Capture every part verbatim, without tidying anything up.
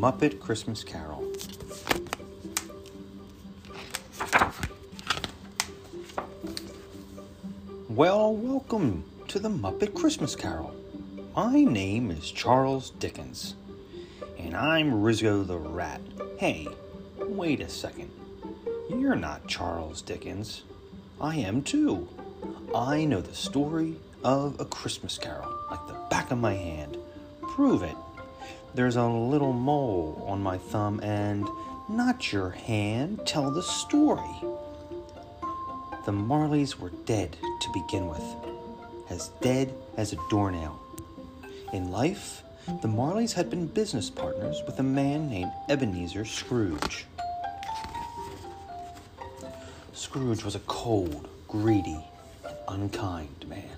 Muppet Christmas Carol. Well, welcome to the Muppet Christmas Carol. My name is Charles Dickens, and I'm Rizzo the Rat. Hey, wait a second. You're not Charles Dickens. I am too. I know the story of A Christmas Carol like the back of my hand. Prove it. There's a little mole on my thumb and not your hand. Tell the story. The Marleys were dead to begin with, as dead as a doornail. In life, the Marleys had been business partners with a man named Ebenezer Scrooge. Scrooge was a cold, greedy, and unkind man.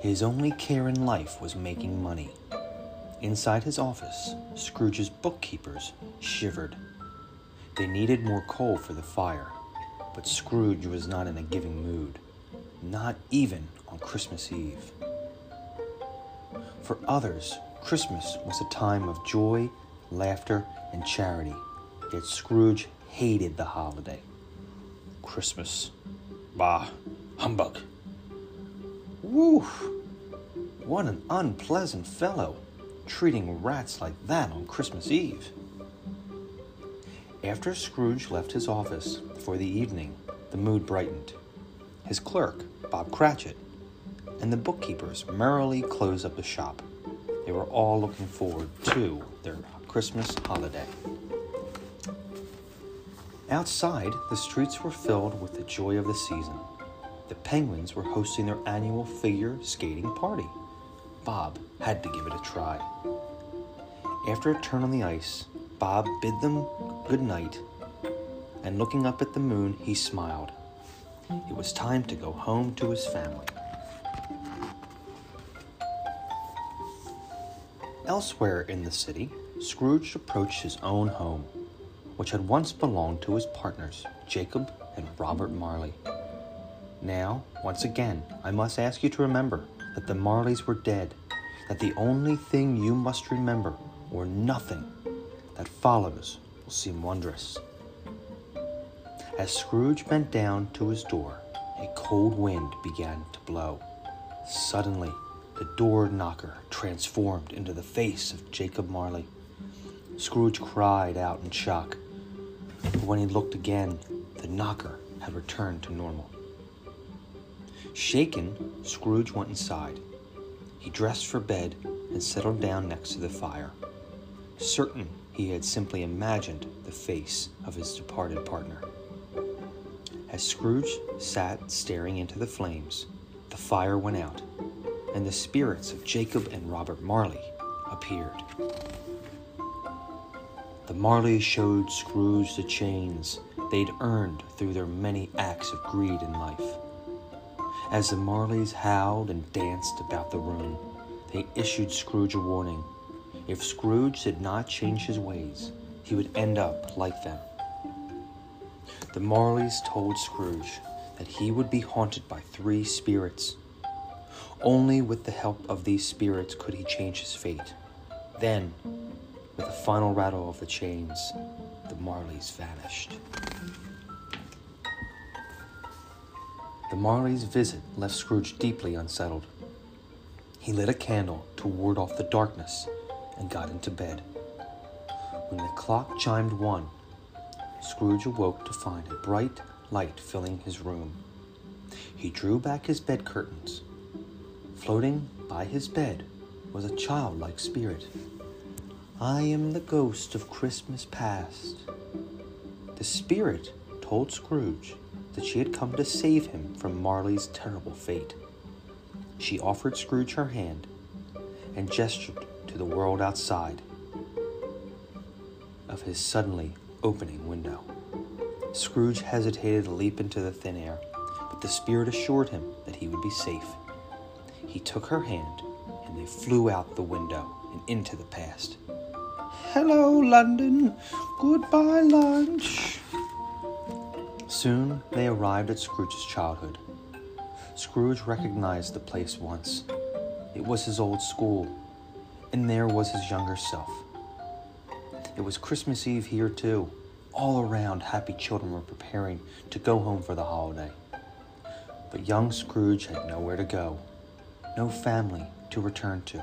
His only care in life was making money. Inside his office, Scrooge's bookkeepers shivered. They needed more coal for the fire, but Scrooge was not in a giving mood, not even on Christmas Eve. For others, Christmas was a time of joy, laughter, and charity, yet Scrooge hated the holiday. Christmas. Bah, humbug. Woo! What an unpleasant fellow, treating rats like that on Christmas Eve. After Scrooge left his office for the evening, the mood brightened. His clerk, Bob Cratchit, and the bookkeepers merrily closed up the shop. They were all looking forward to their Christmas holiday. Outside, the streets were filled with the joy of the season. The Penguins were hosting their annual figure skating party. Bob had to give it a try. After a turn on the ice, Bob bid them good night, and looking up at the moon, he smiled. It was time to go home to his family. Elsewhere in the city, Scrooge approached his own home, which had once belonged to his partners, Jacob and Robert Marley. Now, once again, I must ask you to remember that the Marleys were dead, that the only thing you must remember, or nothing that follows, will seem wondrous. As Scrooge bent down to his door, a cold wind began to blow. Suddenly, the door knocker transformed into the face of Jacob Marley. Scrooge cried out in shock, but when he looked again, the knocker had returned to normal. Shaken, Scrooge went inside. He dressed for bed and settled down next to the fire, certain he had simply imagined the face of his departed partner. As Scrooge sat staring into the flames, the fire went out, and the spirits of Jacob and Robert Marley appeared. The Marleys showed Scrooge the chains they'd earned through their many acts of greed in life. As the Marleys howled and danced about the room, they issued Scrooge a warning. If Scrooge did not change his ways, he would end up like them. The Marleys told Scrooge that he would be haunted by three spirits. Only with the help of these spirits could he change his fate. Then, with a final rattle of the chains, the Marleys vanished. The Marley's visit left Scrooge deeply unsettled. He lit a candle to ward off the darkness and got into bed. When the clock chimed one, Scrooge awoke to find a bright light filling his room. He drew back his bed curtains. Floating by his bed was a childlike spirit. I am the ghost of Christmas past. The spirit told Scrooge that she had come to save him from Marley's terrible fate. She offered Scrooge her hand and gestured to the world outside of his suddenly opening window. Scrooge hesitated to leap into the thin air, but the spirit assured him that he would be safe. He took her hand, and they flew out the window and into the past. Hello, London. Goodbye, lunch. Soon, they arrived at Scrooge's childhood. Scrooge recognized the place once. It was his old school, and there was his younger self. It was Christmas Eve here too. All around, happy children were preparing to go home for the holiday. But young Scrooge had nowhere to go, no family to return to.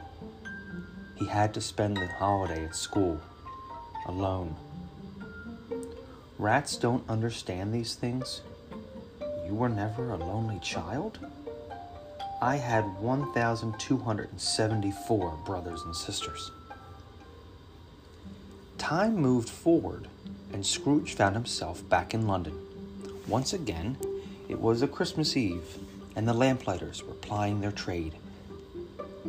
He had to spend the holiday at school, alone. Rats don't understand these things. You were never a lonely child? I had one thousand two hundred seventy-four brothers and sisters. Time moved forward, and Scrooge found himself back in London. Once again, it was a Christmas Eve, and the lamplighters were plying their trade.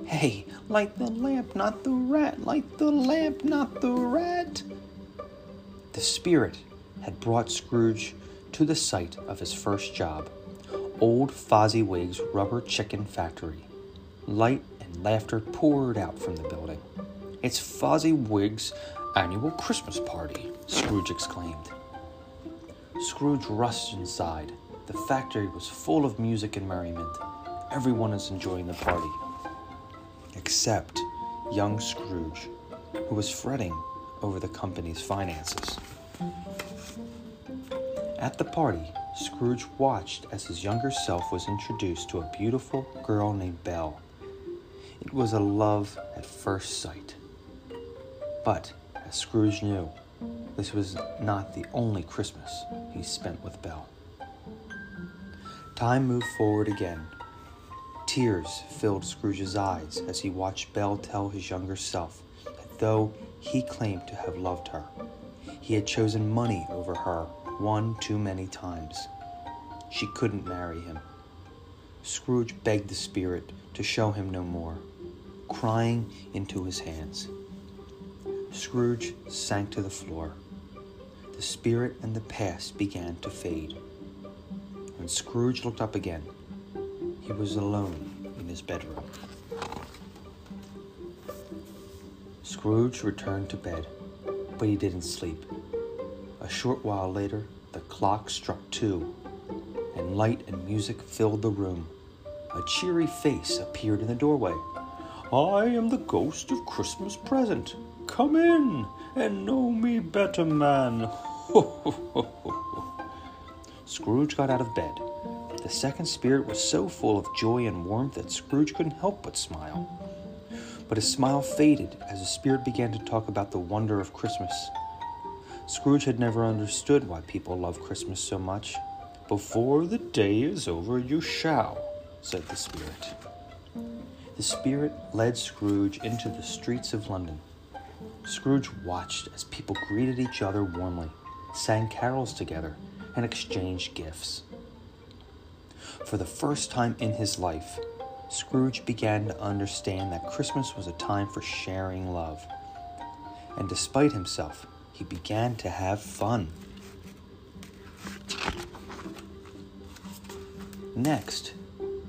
"Hey, light the lamp, not the rat! Light the lamp, not the rat!" The spirit had brought Scrooge to the site of his first job, old Fozzy Wigs' rubber chicken factory. Light and laughter poured out from the building. "It's Fozzy Wigs' annual Christmas party," Scrooge exclaimed. Scrooge rushed inside. The factory was full of music and merriment. Everyone is enjoying the party, except young Scrooge, who was fretting over the company's finances. At the party, Scrooge watched as his younger self was introduced to a beautiful girl named Belle. It was a love at first sight. But, as Scrooge knew, this was not the only Christmas he spent with Belle. Time moved forward again. Tears filled Scrooge's eyes as he watched Belle tell his younger self that though he claimed to have loved her, he had chosen money over her one too many times. She couldn't marry him. Scrooge begged the spirit to show him no more, crying into his hands. Scrooge sank to the floor. The spirit and the past began to fade. When Scrooge looked up again, he was alone in his bedroom. Scrooge returned to bed, but he didn't sleep. A short while later, the clock struck two, and light and music filled the room. A cheery face appeared in the doorway. "I am the ghost of Christmas present. Come in and know me better, man." Ho, ho, ho, ho. Scrooge got out of bed. The second spirit was so full of joy and warmth that Scrooge couldn't help but smile. But his smile faded as the spirit began to talk about the wonder of Christmas. Scrooge had never understood why people love Christmas so much. "Before the day is over, you shall," said the spirit. The spirit led Scrooge into the streets of London. Scrooge watched as people greeted each other warmly, sang carols together, and exchanged gifts. For the first time in his life, Scrooge began to understand that Christmas was a time for sharing love. And despite himself, he began to have fun. Next,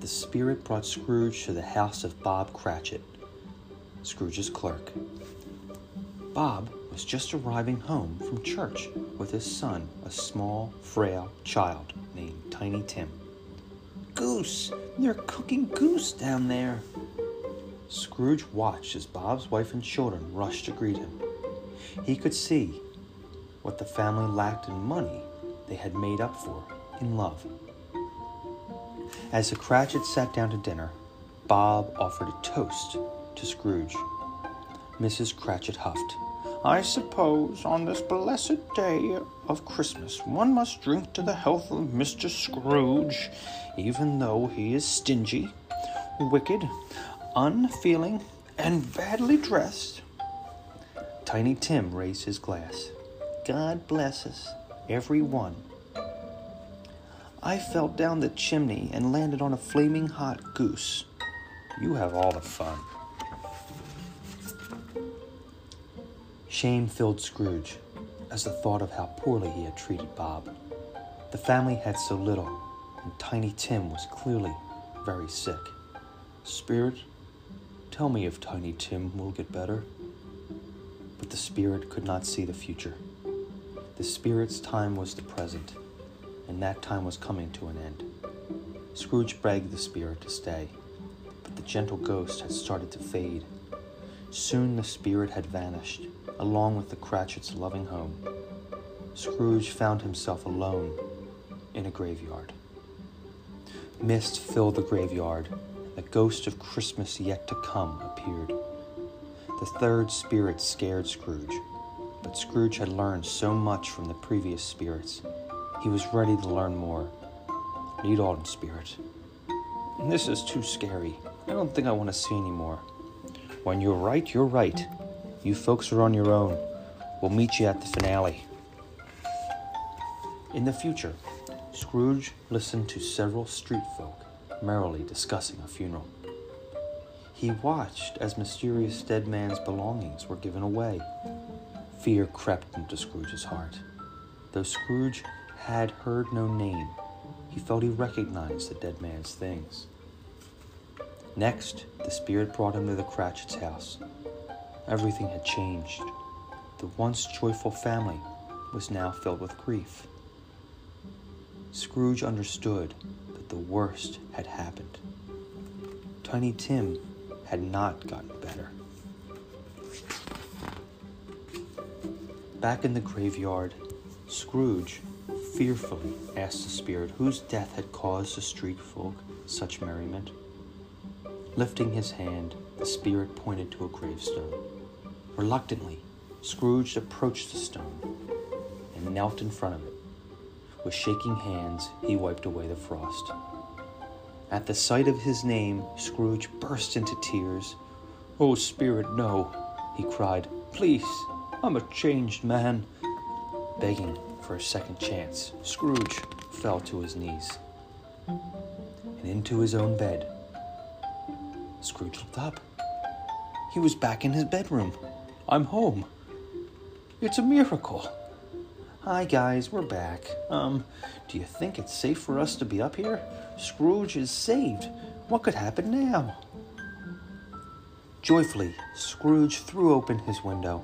the spirit brought Scrooge to the house of Bob Cratchit, Scrooge's clerk. Bob was just arriving home from church with his son, a small, frail child named Tiny Tim. "Goose! They're cooking goose down there!" Scrooge watched as Bob's wife and children rushed to greet him. He could see what the family lacked in money they had made up for in love. As the Cratchits sat down to dinner, Bob offered a toast to Scrooge. Missus Cratchit huffed. "I suppose on this blessed day of Christmas one must drink to the health of Mister Scrooge, even though he is stingy, wicked, unfeeling, and badly dressed." Tiny Tim raised his glass. "God bless us, every one. I fell down the chimney and landed on a flaming hot goose." "You have all the fun." Shame filled Scrooge as the thought of how poorly he had treated Bob. The family had so little, and Tiny Tim was clearly very sick. "Spirit, tell me if Tiny Tim will get better." But the spirit could not see the future. The spirit's time was the present, and that time was coming to an end. Scrooge begged the spirit to stay, but the gentle ghost had started to fade. Soon the spirit had vanished, along with the Cratchits' loving home. Scrooge found himself alone in a graveyard. Mist filled the graveyard. The ghost of Christmas yet to come appeared. The third spirit scared Scrooge, but Scrooge had learned so much from the previous spirits. He was ready to learn more. Lead on, spirit. This is too scary. I don't think I want to see anymore. When you're right, you're right. You folks are on your own. We'll meet you at the finale. In the future, Scrooge listened to several street folk merrily discussing a funeral. He watched as mysterious dead man's belongings were given away. Fear crept into Scrooge's heart. Though Scrooge had heard no name, he felt he recognized the dead man's things. Next, the spirit brought him to the Cratchit's house. Everything had changed. The once joyful family was now filled with grief. Scrooge understood that the worst had happened. Tiny Tim had not gotten better. Back in the graveyard, Scrooge fearfully asked the spirit whose death had caused the street folk such merriment. Lifting his hand, the spirit pointed to a gravestone. Reluctantly, Scrooge approached the stone and knelt in front of it. With shaking hands, he wiped away the frost. At the sight of his name, Scrooge burst into tears. "Oh, spirit, no," he cried. "Please, I'm a changed man." Begging for a second chance, Scrooge fell to his knees and into his own bed. Scrooge looked up. He was back in his bedroom. "I'm home. It's a miracle. Hi guys, we're back. Um, do you think it's safe for us to be up here? Scrooge is saved. What could happen now?" Joyfully, Scrooge threw open his window.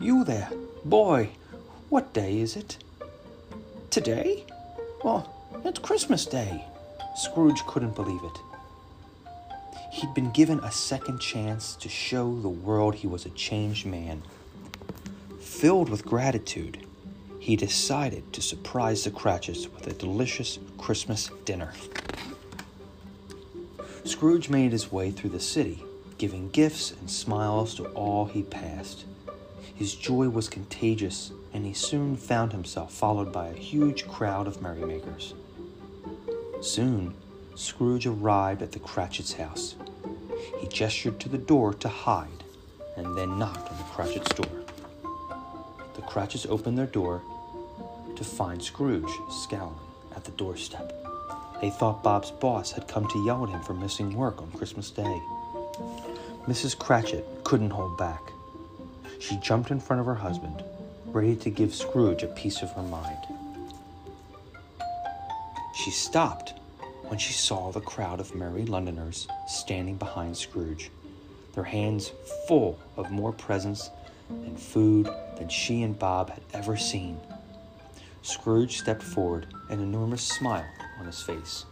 "You there, boy. What day is it?" "Today? Well, it's Christmas Day." Scrooge couldn't believe it. He'd been given a second chance to show the world he was a changed man. Filled with gratitude, he decided to surprise the Cratchits with a delicious Christmas dinner. Scrooge made his way through the city, giving gifts and smiles to all he passed. His joy was contagious, and he soon found himself followed by a huge crowd of merrymakers. Soon, Scrooge arrived at the Cratchit's house. He gestured to the door to hide, and then knocked on the Cratchit's door. The Cratchits opened their door to find Scrooge scowling at the doorstep. They thought Bob's boss had come to yell at him for missing work on Christmas Day. Missus Cratchit couldn't hold back. She jumped in front of her husband, ready to give Scrooge a piece of her mind. She stopped when she saw the crowd of merry Londoners standing behind Scrooge, their hands full of more presents and food than she and Bob had ever seen. Scrooge stepped forward, an enormous smile on his face.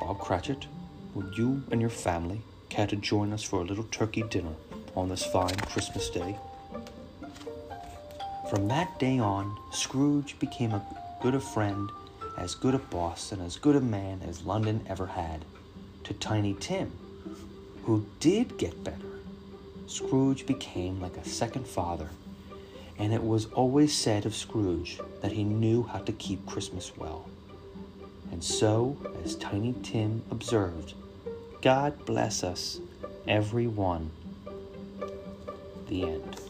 "Bob Cratchit, would you and your family care to join us for a little turkey dinner on this fine Christmas day?" From that day on, Scrooge became as good a friend, as good a boss, and as good a man as London ever had. To Tiny Tim, who did get better, Scrooge became like a second father. And it was always said of Scrooge that he knew how to keep Christmas well. And so, as Tiny Tim observed, "God bless us, everyone." The end.